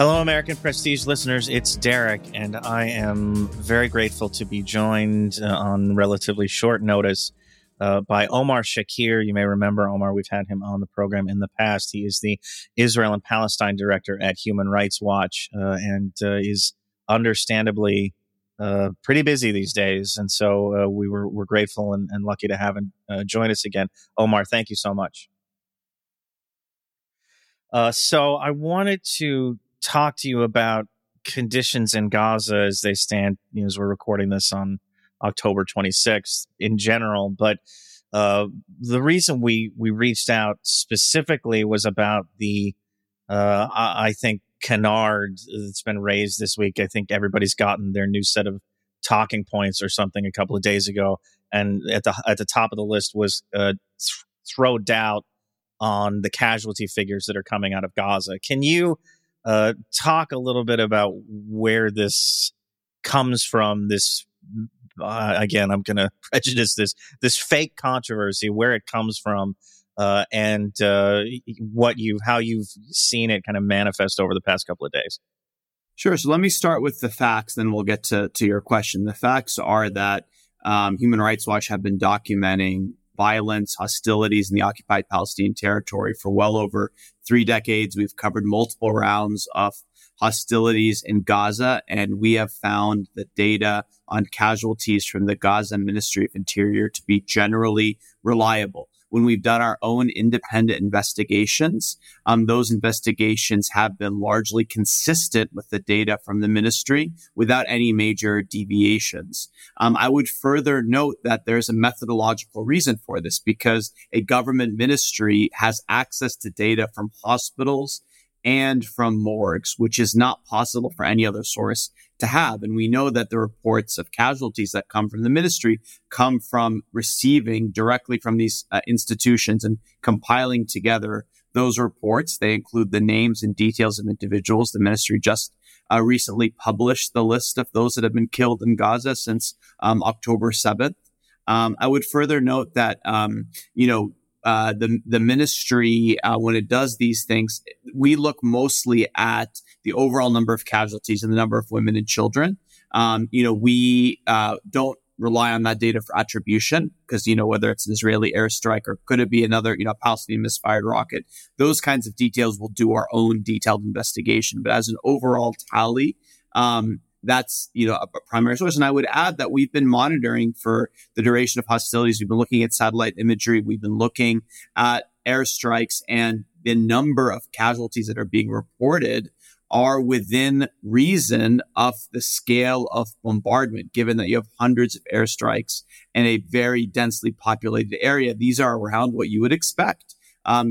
Hello, American Prestige listeners. It's Derek, and I am very grateful to be joined on relatively short notice by Omar Shakir. You may remember Omar. We've had him on the program in the past. He is the Israel and Palestine director at Human Rights Watch and is understandably pretty busy these days. And so we're grateful and lucky to have him join us again. Omar, thank you so much. So I wanted to talk to you about conditions in Gaza as they stand, as we're recording this on October 26th in general. But the reason we reached out specifically was about the, I think, canard that's been raised this week. I think everybody's gotten their new set of talking points or something a couple of days ago. And at the top of the list was throw doubt on the casualty figures that are coming out of Gaza. Can you talk a little bit about where this comes from, this again, I'm going to prejudice this fake controversy, where it comes from, and how you've seen it kind of manifest over the past couple of days? Sure. So let me start with the facts, then we'll get to your question. The facts are that Human Rights Watch have been documenting violence, hostilities in the occupied Palestinian territory for well over 3 decades. We've covered multiple rounds of hostilities in Gaza, and we have found the data on casualties from the Gaza Ministry of Interior to be generally reliable. When we've done our own independent investigations, those investigations have been largely consistent with the data from the ministry without any major deviations. I would further note that there's a methodological reason for this, because a government ministry has access to data from hospitals and from morgues, which is not possible for any other source to have. And we know that the reports of casualties that come from the ministry come from receiving directly from these institutions and compiling together those reports. They include the names and details of individuals. The ministry just recently published the list of those that have been killed in Gaza since October 7th. I would further note that, the ministry, when it does these things, we look mostly at the overall number of casualties and the number of women and children. We don't rely on that data for attribution because, whether it's an Israeli airstrike or could it be another, Palestinian misfired rocket, those kinds of details, we'll do our own detailed investigation. But as an overall tally, that's, a primary source. And I would add that we've been monitoring for the duration of hostilities. We've been looking at satellite imagery. We've been looking at airstrikes, and the number of casualties that are being reported are within reason of the scale of bombardment, given that you have hundreds of airstrikes in a very densely populated area. These are around what you would expect,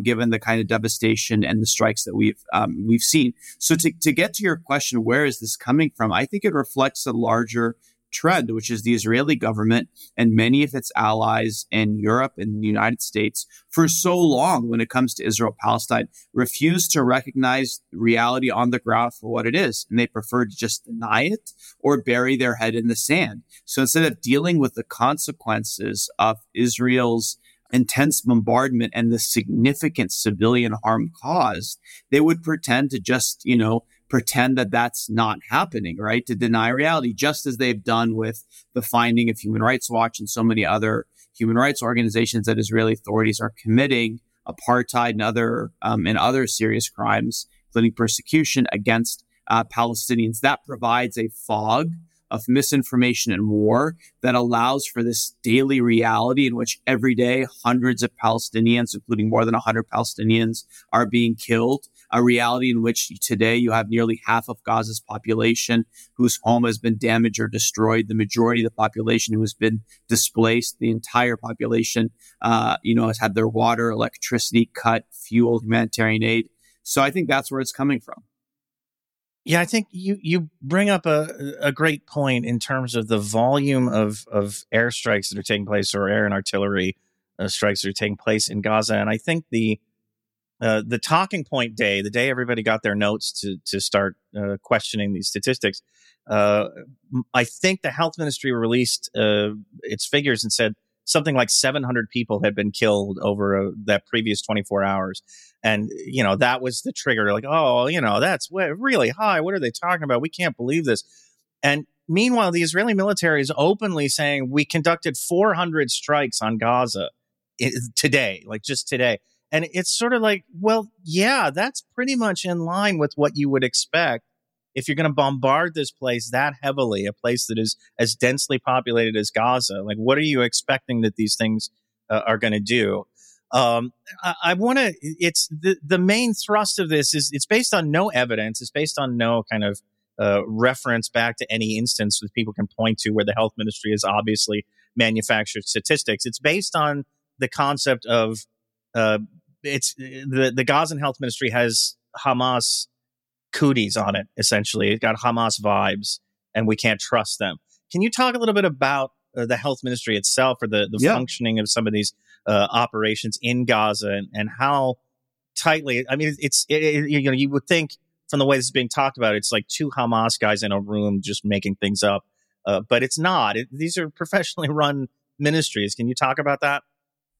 given the kind of devastation and the strikes that we've seen. So to get to your question, where is this coming from? I think it reflects a larger trend, which is the Israeli government and many of its allies in Europe and the United States for so long, when it comes to Israel-Palestine, refused to recognize reality on the ground for what it is. And they prefer to just deny it or bury their head in the sand. So instead of dealing with the consequences of Israel's intense bombardment and the significant civilian harm caused, they would pretend to just, pretend that that's not happening, right? To deny reality, just as they've done with the finding of Human Rights Watch and so many other human rights organizations that Israeli authorities are committing apartheid and other serious crimes, including persecution against Palestinians. That provides a fog of misinformation and war that allows for this daily reality in which every day hundreds of Palestinians, including more than 100 Palestinians, are being killed. A reality in which today you have nearly half of Gaza's population whose home has been damaged or destroyed, the majority of the population who has been displaced, the entire population, has had their water, electricity cut, fuel, humanitarian aid. So I think that's where it's coming from. Yeah, I think you bring up a great point in terms of the volume of airstrikes that are taking place, or air and artillery strikes that are taking place in Gaza. And I think the talking point day, the day everybody got their notes to start questioning these statistics, I think the health ministry released its figures and said something like 700 people had been killed over that previous 24 hours. And, you know, that was the trigger. Like, oh, you know, that's really high. What are they talking about? We can't believe this. And meanwhile, the Israeli military is openly saying we conducted 400 strikes on Gaza today, like just today. And it's sort of like, well, yeah, that's pretty much in line with what you would expect if you're going to bombard this place that heavily, a place that is as densely populated as Gaza. Like, what are you expecting that these things are going to do? I want to, it's the main thrust of this is it's based on no evidence. It's based on no kind of reference back to any instance that people can point to where the health ministry has obviously manufactured statistics. It's based on the concept of the Gazan health ministry has Hamas cooties on it, essentially. It got Hamas vibes, and we can't trust them. Can you talk a little bit about the health ministry itself or the functioning of some of these operations in Gaza and how tightly, I mean, you know, you would think from the way this is being talked about, it's like two Hamas guys in a room just making things up, but it's not. These are professionally run ministries. Can you talk about that?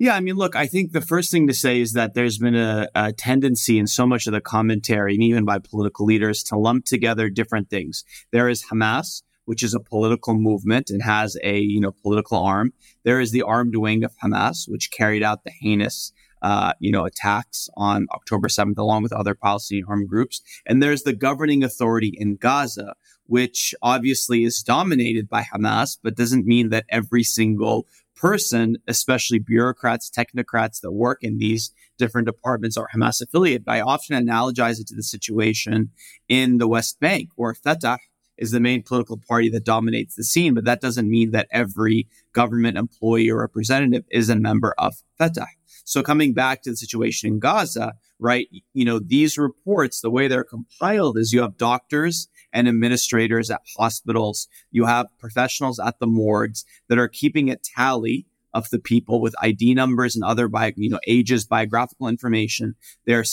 Yeah, I mean, look, I think the first thing to say is that there's been a tendency in so much of the commentary, and even by political leaders, to lump together different things. There is Hamas, which is a political movement and has a, you know, political arm. There is the armed wing of Hamas, which carried out the heinous attacks on October 7th, along with other Palestinian armed groups. And there's the governing authority in Gaza, which obviously is dominated by Hamas, but doesn't mean that every single person, especially bureaucrats, technocrats that work in these different departments are Hamas affiliated. I often analogize it to the situation in the West Bank, where Fatah is the main political party that dominates the scene, but that doesn't mean that every government employee or representative is a member of Fatah. So coming back to the situation in Gaza, right, you know, these reports, the way they're compiled is you have doctors and administrators at hospitals, you have professionals at the morgues that are keeping a tally of the people with ID numbers and other, ages, biographical information. They're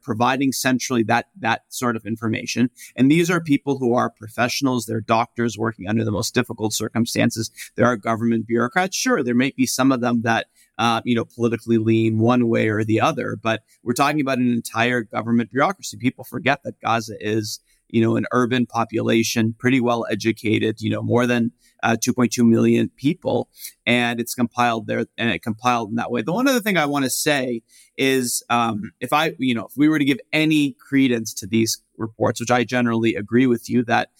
providing centrally that sort of information. And these are people who are professionals. They're doctors working under the most difficult circumstances. There are government bureaucrats. Sure, there may be some of them that, politically lean one way or the other, but we're talking about an entire government bureaucracy. People forget that Gaza is, an urban population, pretty well educated, more than 2.2 million people. And it's compiled there and it compiled in that way. The one other thing I want to say is if we were to give any credence to these reports, which I generally agree with you that,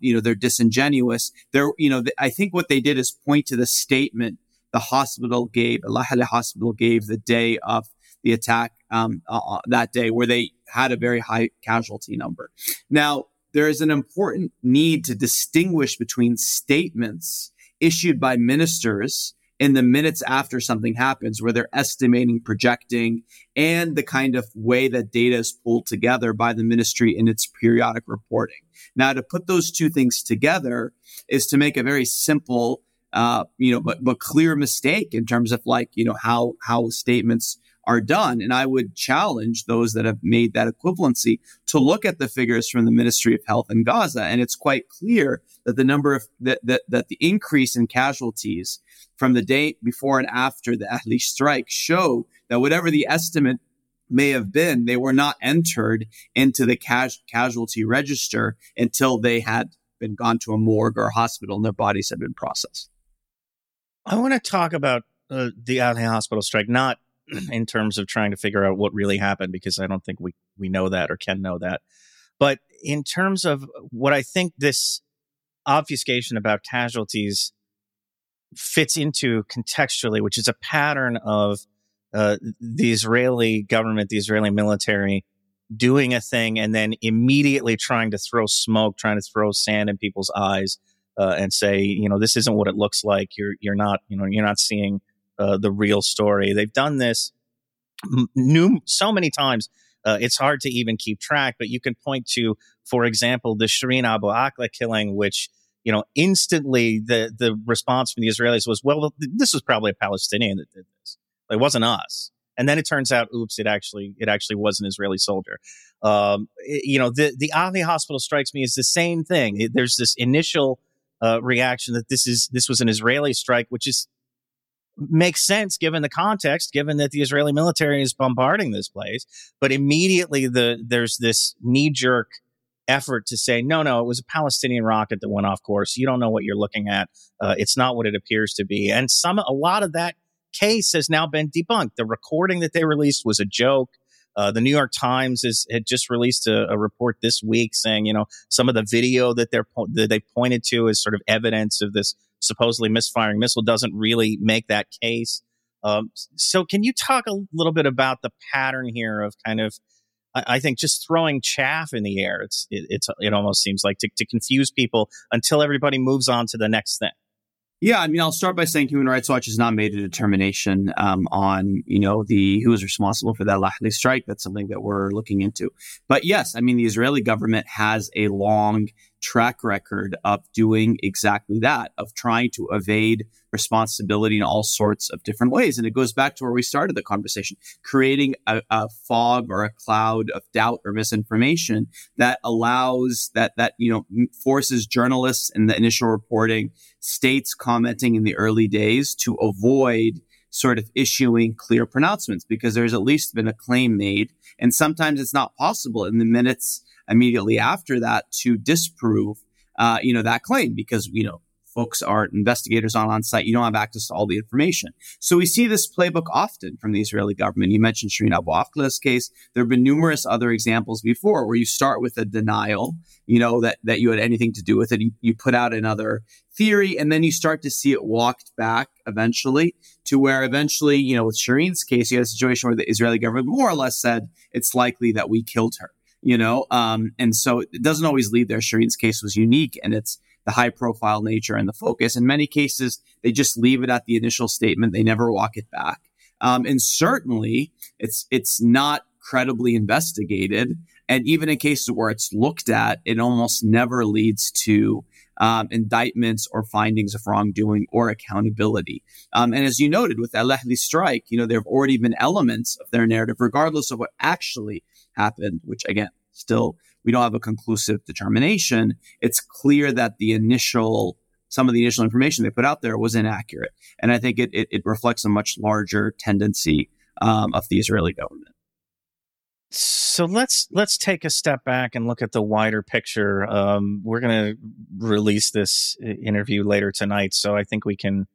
they're disingenuous, I think what they did is point to the statement the hospital gave, Al-Ahli hospital gave the day of the attack that day, where they had a very high casualty number. Now, there is an important need to distinguish between statements issued by ministers in the minutes after something happens, where they're estimating, projecting, and the kind of way that data is pulled together by the ministry in its periodic reporting. Now, to put those two things together is to make a very simple, but clear mistake in terms of how statements are done. And I would challenge those that have made that equivalency to look at the figures from the Ministry of Health in Gaza. And it's quite clear that the number of that the increase in casualties from the day before and after the Ahli strike show that whatever the estimate may have been, they were not entered into the casualty register until they had been gone to a morgue or a hospital and their bodies had been processed. I want to talk about the Al-Ahli hospital strike, not in terms of trying to figure out what really happened, because I don't think we know that or can know that. But in terms of what I think this obfuscation about casualties fits into contextually, which is a pattern of the Israeli government, the Israeli military doing a thing and then immediately trying to throw smoke, trying to throw sand in people's eyes and say, this isn't what it looks like. You're not seeing the real story. They've done this so many times, it's hard to even keep track, but you can point to, for example, the Shireen Abu Akleh killing, which, instantly the response from the Israelis was, well, this was probably a Palestinian that did this. It wasn't us. And then it turns out, oops, it actually was an Israeli soldier. The Ahli hospital strikes me as the same thing. There's this initial reaction that this was an Israeli strike, which is makes sense given the context, given that the Israeli military is bombarding this place. But immediately there's this knee-jerk effort to say, no, it was a Palestinian rocket that went off course. You don't know what you're looking at. It's not what it appears to be. And a lot of that case has now been debunked. The recording that they released was a joke. The New York Times had just released a report this week saying, some of the video that they pointed to as sort of evidence of this supposedly misfiring missile doesn't really make that case. So can you talk a little bit about the pattern here of kind of, I think, just throwing chaff in the air? It almost seems like to confuse people until everybody moves on to the next thing. Yeah, I'll start by saying Human Rights Watch has not made a determination on, who is responsible for that Al-Ahli strike. That's something that we're looking into. But yes, the Israeli government has a long track record of doing exactly that, of trying to evade responsibility in all sorts of different ways. And it goes back to where we started the conversation, creating a fog or a cloud of doubt or misinformation that allows that forces journalists in the initial reporting, states commenting in the early days to avoid sort of issuing clear pronouncements, because there's at least been a claim made. And sometimes it's not possible in the minutes immediately after that to disprove, that claim, because, folks are investigators on site. You don't have access to all the information. So we see this playbook often from the Israeli government. You mentioned Shireen Abu Akleh's case. There have been numerous other examples before where you start with a denial, that you had anything to do with it. You put out another theory, and then you start to see it walked back eventually to where eventually, with Shireen's case, you had a situation where the Israeli government more or less said it's likely that we killed her. And so it doesn't always lead there. Shireen's case was unique, and it's the high-profile nature and the focus. In many cases, they just leave it at the initial statement. They never walk it back. And certainly, it's not credibly investigated. And even in cases where it's looked at, it almost never leads to indictments or findings of wrongdoing or accountability. And as you noted, with Al-Ahli strike, there have already been elements of their narrative, regardless of what actually happened, which, again, still, we don't have a conclusive determination. It's clear that some of the initial information they put out there was inaccurate. And I think it reflects a much larger tendency of the Israeli government. So let's take a step back and look at the wider picture. We're going to release this interview later tonight, so I think we can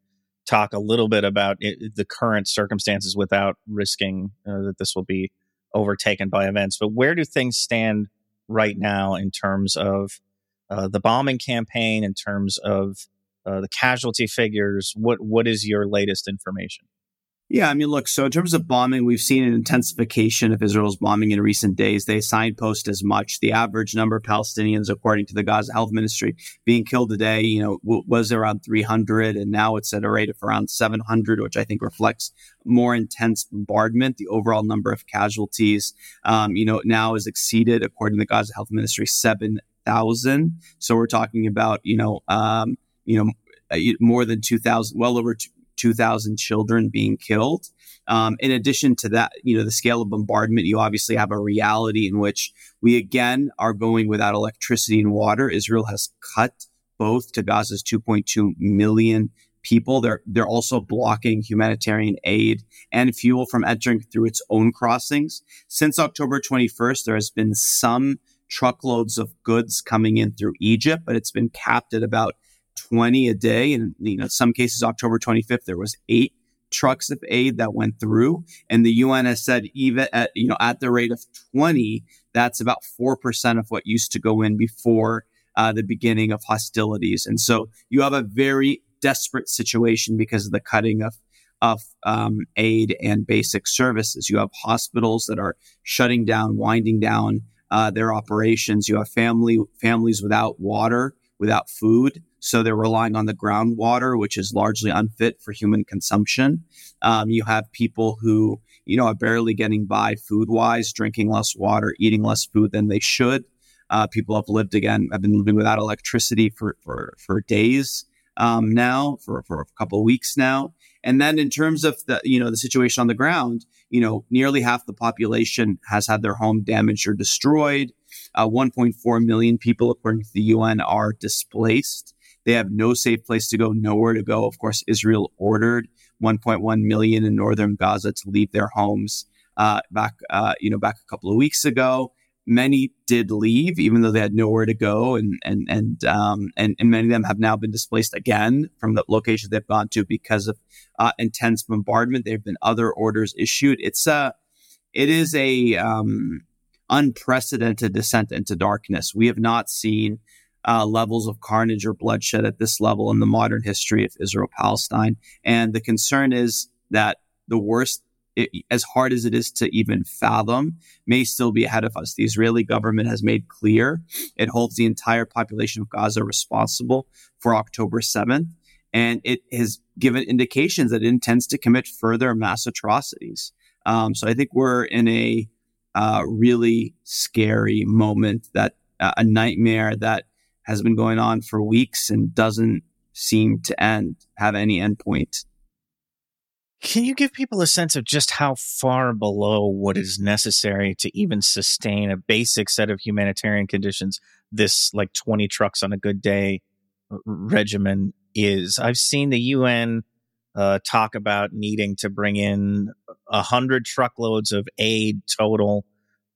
talk a little bit about the current circumstances without risking that this will be overtaken by events. But where do things stand right now in terms of the bombing campaign, in terms of the casualty figures? What is your latest information? Yeah, look, so in terms of bombing, we've seen an intensification of Israel's bombing in recent days. They signpost as much. The average number of Palestinians, according to the Gaza Health Ministry, being killed a day, was around 300, and now it's at a rate of around 700, which I think reflects more intense bombardment. The overall number of casualties, now is exceeded, according to the Gaza Health Ministry, 7,000. So we're talking about, more than 2,000, well over 2,000 children being killed. In addition to that, the scale of bombardment, you obviously have a reality in which we again are going without electricity and water. Israel has cut both to Gaza's 2.2 million people. They're also blocking humanitarian aid and fuel from entering through its own crossings. Since October 21st, there has been some truckloads of goods coming in through Egypt, but it's been capped at about 20 a day. And, in some cases, October 25th, there was 8 trucks of aid that went through. And the UN has said even at, at the rate of 20, that's about 4% of what used to go in before the beginning of hostilities. And so you have a very desperate situation because of the cutting of aid and basic services. You have hospitals that are shutting down, winding down their operations. You have families without water, without food. So they're relying on the groundwater, which is largely unfit for human consumption. You have people who, are barely getting by food-wise, drinking less water, eating less food than they should. People have been living without electricity for days now, for a couple of weeks now. And then in terms of the situation on the ground, nearly half the population has had their home damaged or destroyed. 1.4 million people, according to the UN, are displaced. They have no safe place to go, nowhere to go. Of course, Israel ordered 1.1 million in northern Gaza to leave their homes back a couple of weeks ago. Many did leave, even though they had nowhere to go, and many of them have now been displaced again from the location they've gone to because of intense bombardment. There have been other orders issued. It is a unprecedented descent into darkness. We have not seen levels of carnage or bloodshed at this level in the modern history of Israel-Palestine. And the concern is that the worst, as hard as it is to even fathom, may still be ahead of us. The Israeli government has made clear it holds the entire population of Gaza responsible for October 7th, and it has given indications that it intends to commit further mass atrocities. So I think we're in a really scary moment, that a nightmare that has been going on for weeks and doesn't seem to have any end point. Can you give people a sense of just how far below what is necessary to even sustain a basic set of humanitarian conditions this, like, 20 trucks on a good day regimen is? I've seen the UN talk about needing to bring in 100 truckloads of aid total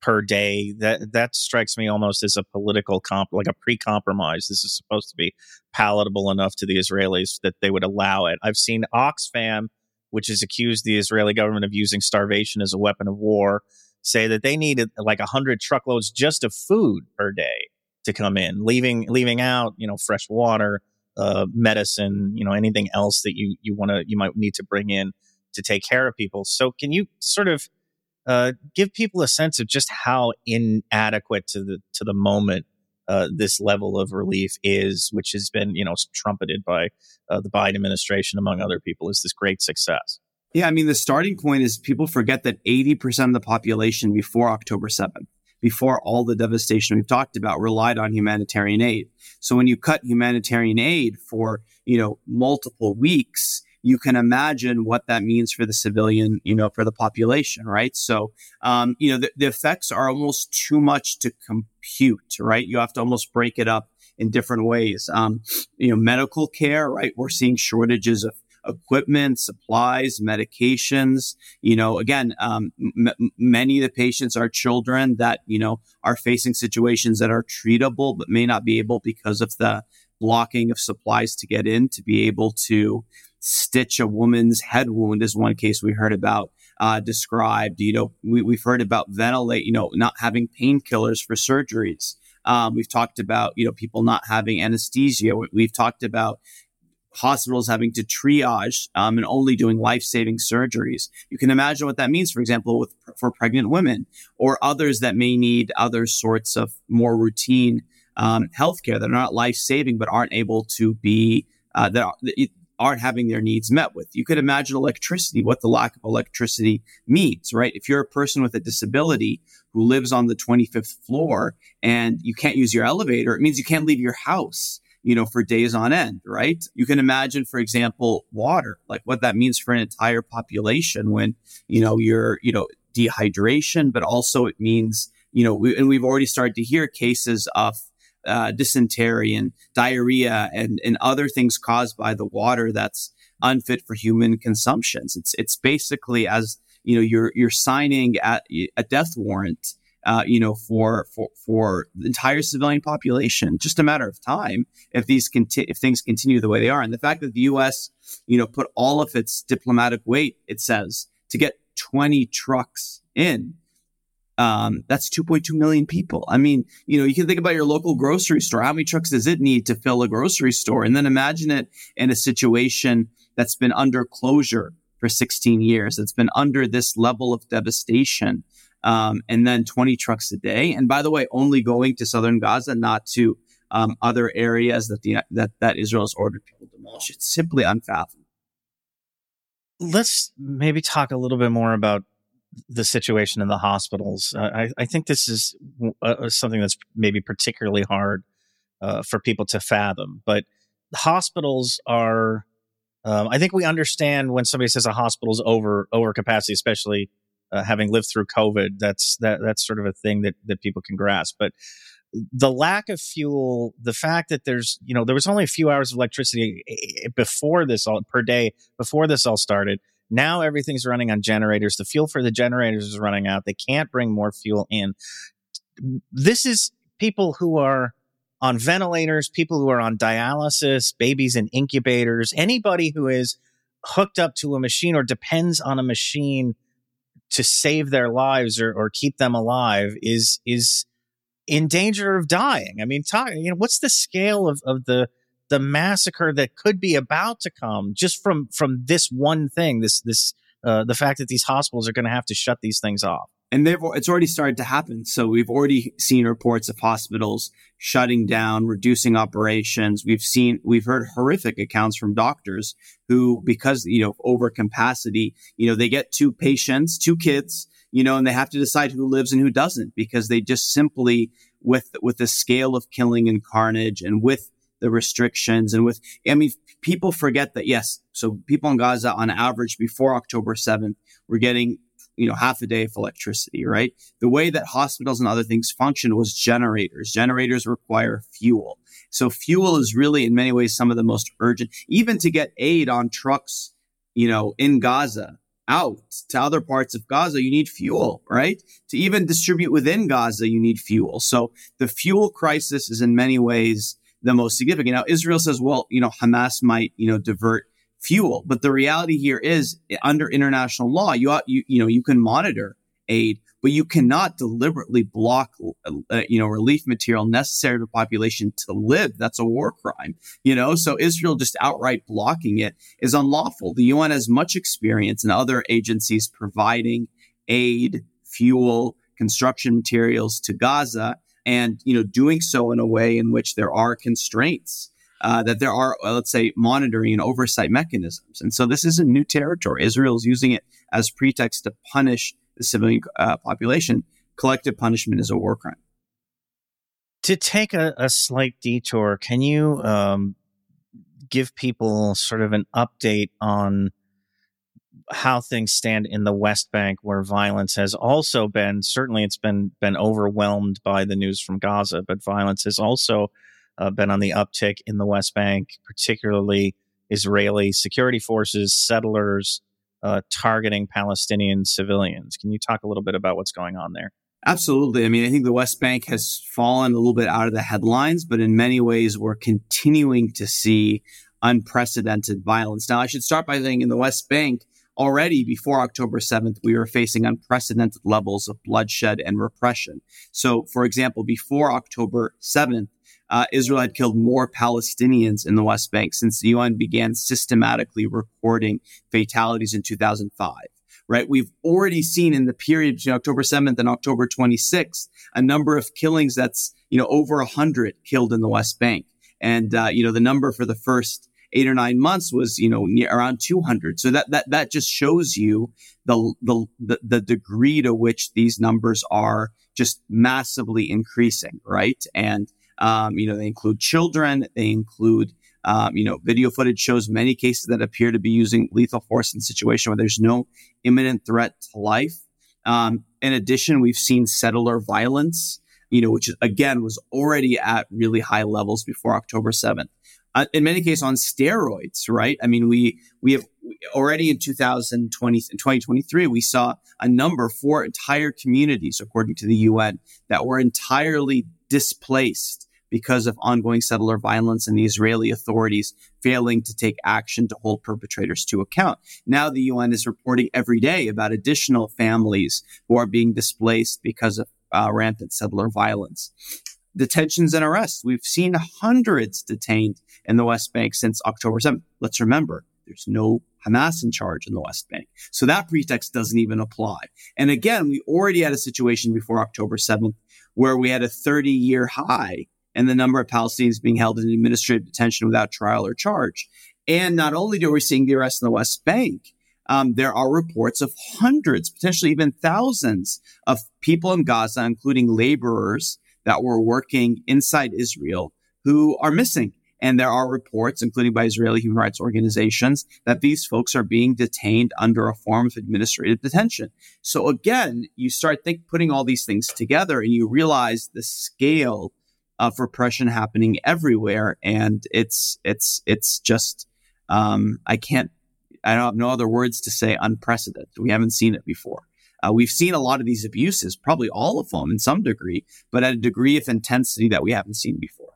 per day. That strikes me almost as a political like a pre-compromise. This is supposed to be palatable enough to the Israelis that they would allow it. I've seen Oxfam, which has accused the Israeli government of using starvation as a weapon of war, say that they needed like 100 truckloads just of food per day to come in, leaving out, fresh water, medicine, anything else that you might need to bring in to take care of people. So can you sort of give people a sense of just how inadequate to the moment this level of relief is, which has been, trumpeted by the Biden administration, among other people, is this great success? Yeah, the starting point is people forget that 80% of the population before October 7th, before all the devastation we've talked about, relied on humanitarian aid. So when you cut humanitarian aid for, multiple weeks, you can imagine what that means for the civilian, for the population, right? So, the effects are almost too much to compute, right? You have to almost break it up in different ways. Medical care, right? We're seeing shortages of equipment, supplies, medications. Many of the patients are children that, are facing situations that are treatable, but may not be able, because of the blocking of supplies to get in, to be able to stitch a woman's head wound, is one case we heard about described. We've heard about ventilate, not having painkillers for surgeries. We've talked about, people not having anesthesia. We've talked about hospitals having to triage and only doing life-saving surgeries. You can imagine what that means, for example, for pregnant women or others that may need other sorts of more routine healthcare that are not life-saving, but aren't able to be, aren't having their needs met with. You could imagine electricity, what the lack of electricity means, right? If you're a person with a disability who lives on the 25th floor and you can't use your elevator, it means you can't leave your house, for days on end, right? You can imagine, for example, water, like what that means for an entire population when, you're, dehydration, but also it means, we've already started to hear cases of dysentery and diarrhea and other things caused by the water that's unfit for human consumptions. It's basically, as you're signing a death warrant, for the entire civilian population. Just a matter of time if if things continue the way they are. And the fact that the U.S. put all of its diplomatic weight, it says, to get 20 trucks in. That's 2.2 million people. You can think about your local grocery store. How many trucks does it need to fill a grocery store? And then imagine it in a situation that's been under closure for 16 years. It's been under this level of devastation. And then 20 trucks a day. And by the way, only going to southern Gaza, not to other areas that Israel has ordered people to demolish. It's simply unfathomable. Let's maybe talk a little bit more about the situation in the hospitals. I think this is something that's maybe particularly hard for people to fathom. But hospitals are, I think we understand when somebody says a hospital's over capacity, especially having lived through COVID, that's sort of a thing that people can grasp. But the lack of fuel, the fact that there's, you know, there was only a few hours of electricity before this all per day before this all started. Now everything's running on generators. The fuel for the generators is running out. They can't bring more fuel in. This is people who are on ventilators, people who are on dialysis, babies in incubators, anybody who is hooked up to a machine or depends on a machine to save their lives or keep them alive is in danger of dying. I mean, what's the scale of the massacre that could be about to come just from this one thing, the fact that these hospitals are going to have to shut these things off. And it's already started to happen. So we've already seen reports of hospitals shutting down, reducing operations. We've heard horrific accounts from doctors who, because, you know, over capacity, you know, they get two patients, two kids, you know, and they have to decide who lives and who doesn't, because they just simply, with the scale of killing and carnage and with the restrictions and with, I mean, people forget that, yes, so people in Gaza on average before October 7th were getting, you know, half a day of electricity, right? The way that hospitals and other things function was generators. Generators require fuel. So fuel is really, in many ways, some of the most urgent, even to get aid on trucks, you know, in Gaza out to other parts of Gaza, you need fuel, right? To even distribute within Gaza, you need fuel. So the fuel crisis is in many ways the most significant. Now, Israel says, well, you know, Hamas might, you know, divert fuel. But the reality here is, under international law, you can monitor aid, but you cannot deliberately block, relief material necessary to the population to live. That's a war crime, you know? So Israel just outright blocking it is unlawful. The UN has much experience and other agencies providing aid, fuel, construction materials to Gaza and, you know, doing so in a way in which there are constraints. That there are, let's say, monitoring and oversight mechanisms. And so this isn't new territory. Israel is using it as pretext to punish the civilian population. Collective punishment is a war crime. To take a slight detour, can you give people sort of an update on how things stand in the West Bank, where violence has also been, certainly it's been overwhelmed by the news from Gaza, but violence has also been on the uptick in the West Bank, particularly Israeli security forces, settlers targeting Palestinian civilians. Can you talk a little bit about what's going on there? Absolutely. I mean, I think the West Bank has fallen a little bit out of the headlines, but in many ways, we're continuing to see unprecedented violence. Now, I should start by saying in the West Bank, already before October 7th, we were facing unprecedented levels of bloodshed and repression. So, for example, before October 7th, Israel had killed more Palestinians in the West Bank since the UN began systematically recording fatalities in 2005, right? We've already seen in the period between October 7th and October 26th, a number of killings that's, you know, over 100 killed in the West Bank. And, you know, the number for the first 8 or 9 months was, you know, around 200. So that just shows you the degree to which these numbers are just massively increasing, right? And, you know, they include children, they include, you know, video footage shows many cases that appear to be using lethal force in a situation where there's no imminent threat to life. In addition, we've seen settler violence, you know, which again was already at really high levels before October 7th. In many cases on steroids, right? I mean, we have already in 2023, we saw a number, 4 entire communities, according to the UN, that were entirely displaced because of ongoing settler violence and the Israeli authorities failing to take action to hold perpetrators to account. Now the UN is reporting every day about additional families who are being displaced because of rampant settler violence. Detentions and arrests. We've seen hundreds detained in the West Bank since October 7th. Let's remember, there's no Hamas in charge in the West Bank. So that pretext doesn't even apply. And again, we already had a situation before October 7th where we had a 30-year high in the number of Palestinians being held in administrative detention without trial or charge. And not only do we see the arrests in the West Bank, there are reports of hundreds, potentially even thousands of people in Gaza, including laborers that were working inside Israel, who are missing. And there are reports, including by Israeli human rights organizations, that these folks are being detained under a form of administrative detention. So again, you start putting all these things together and you realize the scale of repression happening everywhere. And it's just, I don't have no other words to say, unprecedented. We haven't seen it before. We've seen a lot of these abuses, probably all of them in some degree, but at a degree of intensity that we haven't seen before.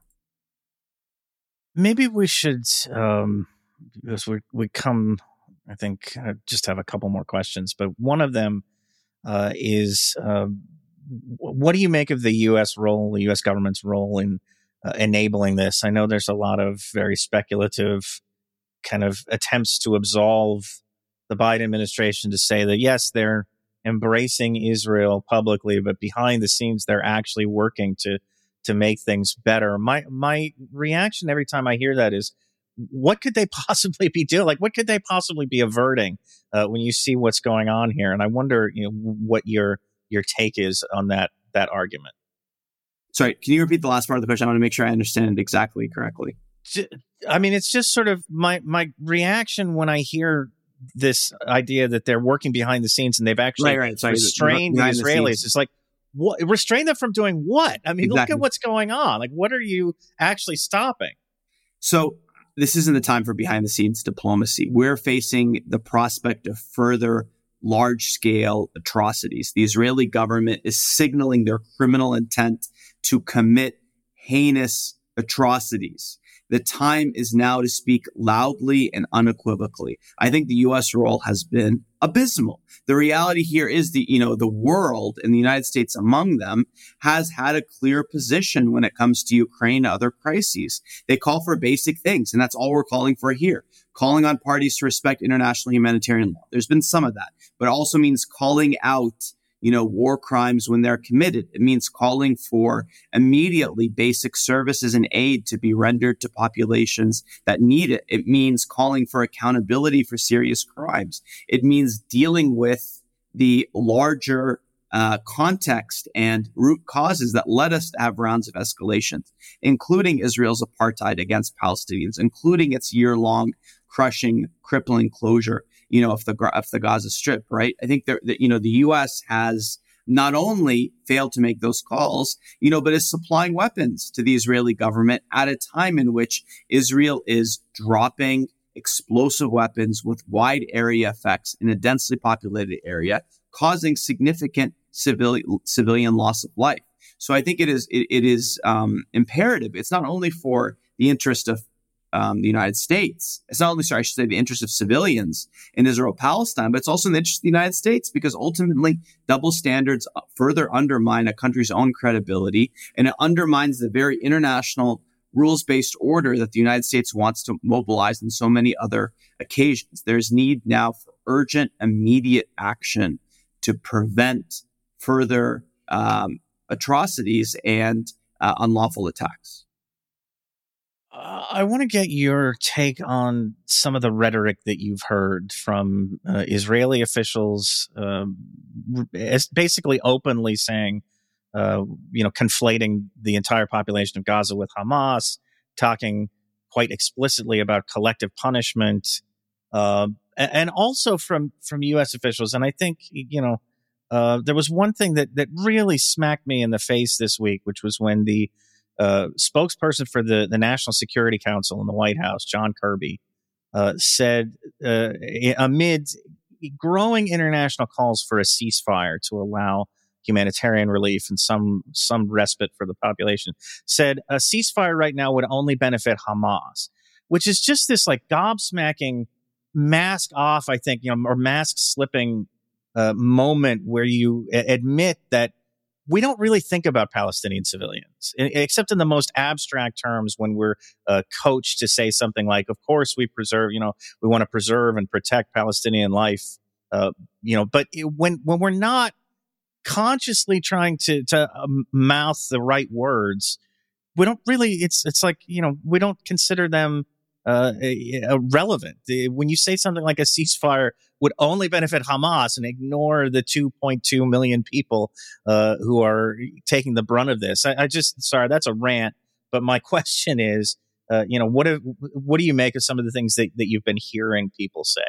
Maybe we should, as we come, I think I just have a couple more questions, but one of them is what do you make of the U.S. role, the U.S. government's role in enabling this? I know there's a lot of very speculative kind of attempts to absolve the Biden administration to say that, yes, they're embracing Israel publicly, but behind the scenes, they're actually working to make things better. My reaction every time I hear that is, what could they possibly be doing? Like, what could they possibly be averting when you see what's going on here? And I wonder, what your take is on that argument. Sorry, can you repeat the last part of the question? I want to make sure I understand it exactly correctly. I mean, it's just sort of my reaction when I hear this idea that they're working behind the scenes and they've actually restrained the Israelis. It's like, what, restrain them from doing what? I mean, exactly. Look at what's going on. Like, what are you actually stopping? So this isn't the time for behind-the-scenes diplomacy. We're facing the prospect of further large-scale atrocities. The Israeli government is signaling their criminal intent to commit heinous atrocities. The time is now to speak loudly and unequivocally. I think the U.S. role has been abysmal. The reality here is the world, and the United States among them, has had a clear position when it comes to Ukraine and other crises. They call for basic things, and that's all we're calling for here. Calling on parties to respect international humanitarian law. There's been some of that, but it also means calling out war crimes when they're committed. It means calling for immediately basic services and aid to be rendered to populations that need it. It means calling for accountability for serious crimes. It means dealing with the larger context and root causes that led us to have rounds of escalations, including Israel's apartheid against Palestinians, including its year-long crushing, crippling closure of the Gaza Strip, right? I think the U.S. has not only failed to make those calls, but is supplying weapons to the Israeli government at a time in which Israel is dropping explosive weapons with wide area effects in a densely populated area, causing significant civilian loss of life. So I think it is imperative. It's not only for the interest of the United States. It's not only, the interest of civilians in Israel, Palestine, but it's also in the interest of the United States, because ultimately double standards further undermine a country's own credibility, and it undermines the very international rules-based order that the United States wants to mobilize on so many other occasions. There's need now for urgent, immediate action to prevent further atrocities and unlawful attacks. I want to get your take on some of the rhetoric that you've heard from Israeli officials, basically openly saying, conflating the entire population of Gaza with Hamas, talking quite explicitly about collective punishment, and also from U.S. officials. And I think, there was one thing that really smacked me in the face this week, which was when the spokesperson for the National Security Council in the White House, John Kirby, said amid growing international calls for a ceasefire to allow humanitarian relief and some respite for the population, said a ceasefire right now would only benefit Hamas, which is just this gobsmacking mask off, I think, or mask slipping moment where you admit that we don't really think about Palestinian civilians, except in the most abstract terms when we're coached to say something like, of course, we preserve, we want to preserve and protect Palestinian life, but when we're not consciously trying to mouth the right words, we don't really, we don't consider them relevant. When you say something like a ceasefire would only benefit Hamas and ignore the 2.2 million people who are taking the brunt of this. I just, sorry, that's a rant. But my question is, What do you make of some of the things that you've been hearing people say?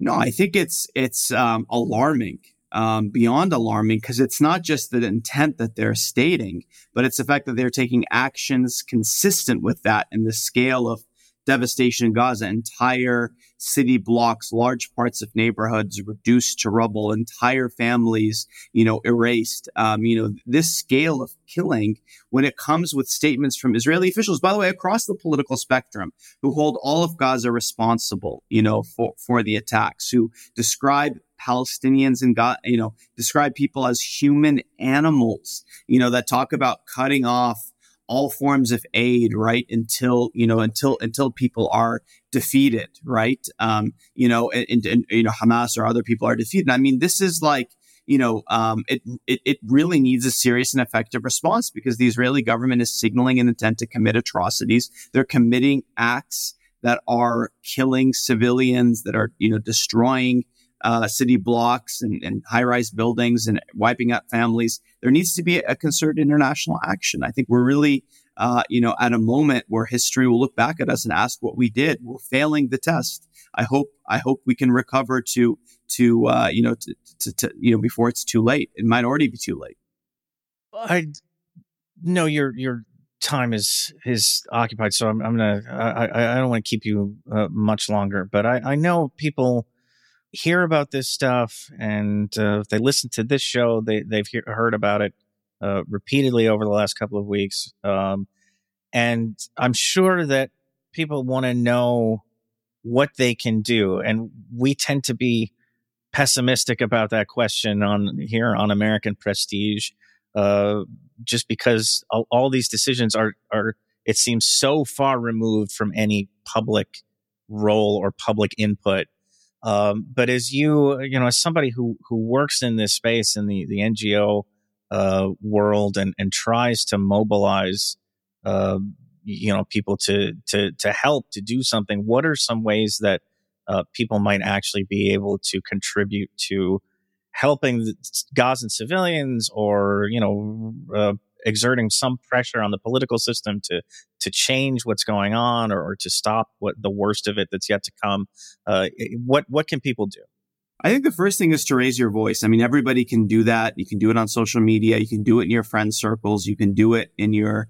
No, I think it's alarming, beyond alarming, because it's not just the intent that they're stating, but it's the fact that they're taking actions consistent with that and the scale of devastation in Gaza. Entire city blocks, large parts of neighborhoods reduced to rubble, entire families, erased. This scale of killing, when it comes with statements from Israeli officials, by the way, across the political spectrum, who hold all of Gaza responsible, for the attacks, who describe Palestinians and describe people as human animals, that talk about cutting off all forms of aid, right? Until people are defeated, right? And Hamas or other people are defeated. I mean, this is like, it really needs a serious and effective response, because the Israeli government is signaling an intent to commit atrocities. They're committing acts that are killing civilians, that are, destroying city blocks and high-rise buildings and wiping out families. There needs to be a concerted international action. I think we're really, at a moment where history will look back at us and ask what we did. We're failing the test. I hope we can recover to before it's too late. It might already be too late. I know your time is occupied, so I don't want to keep you much longer. But I know people hear about this stuff, and if they listen to this show, they've heard about it repeatedly over the last couple of weeks. And I'm sure that people want to know what they can do. And we tend to be pessimistic about that question on American Prestige, just because all these decisions are, it seems, so far removed from any public role or public input. But as as somebody who works in this space, in the NGO world, and tries to mobilize, people to help to do something, what are some ways that people might actually be able to contribute to helping the Gazan civilians, or exerting some pressure on the political system to change what's going on, or to stop what the worst of it that's yet to come? What can people do? I think the first thing is to raise your voice. I mean, everybody can do that. You can do it on social media. You can do it in your friend circles. You can do it in your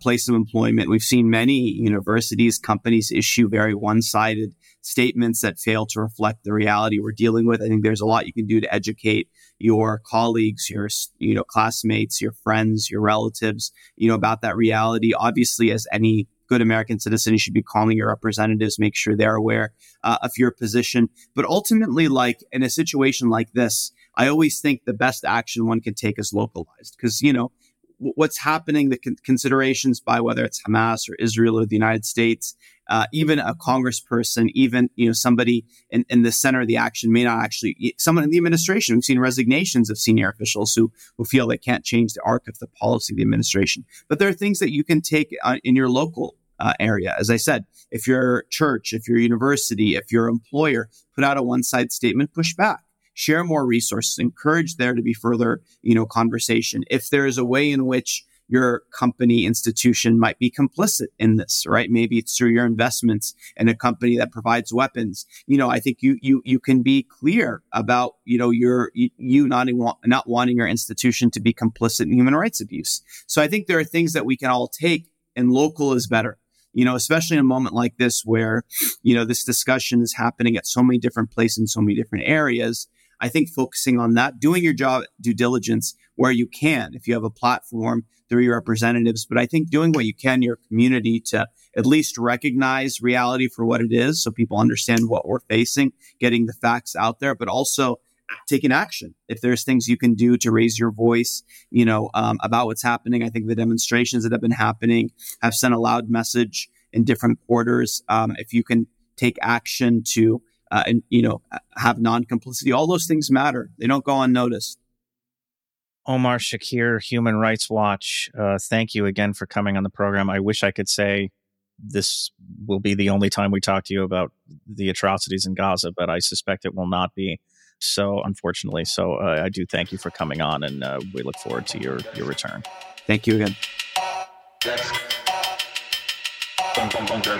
place of employment. We've seen many universities, companies issue very one-sided statements that fail to reflect the reality we're dealing with. I think there's a lot you can do to educate your colleagues, your classmates, your friends, your relatives, about that reality. Obviously, as any good American citizen, you should be calling your representatives, make sure they're aware of your position. But ultimately, like in a situation like this, I always think the best action one can take is localized, because, what's happening, the considerations by whether it's Hamas or Israel or the United States, even a congressperson, even, somebody in the center of the action may not actually, someone in the administration. We've seen resignations of senior officials who feel they can't change the arc of the policy of the administration. But there are things that you can take in your local area. As I said, if your church, if your university, if your employer put out a one-sided statement, push back. Share more resources, encourage there to be further, conversation. If there is a way in which your company institution might be complicit in this, right? Maybe it's through your investments in a company that provides weapons. I think you can be clear about, not wanting your institution to be complicit in human rights abuse. So I think there are things that we can all take, and local is better. Especially in a moment like this where, this discussion is happening at so many different places in so many different areas. I think focusing on that, doing your job due diligence where you can, if you have a platform through your representatives, but I think doing what you can in your community to at least recognize reality for what it is, so people understand what we're facing, getting the facts out there, but also taking action. If there's things you can do to raise your voice, about what's happening. I think the demonstrations that have been happening have sent a loud message in different quarters. If you can take action to have non-complicity. All those things matter. They don't go unnoticed. Omar Shakir, Human Rights Watch, thank you again for coming on the program. I wish I could say this will be the only time we talk to you about the atrocities in Gaza, but I suspect it will not be so, unfortunately. So I do thank you for coming on, and we look forward to your return. Thank you again. Context.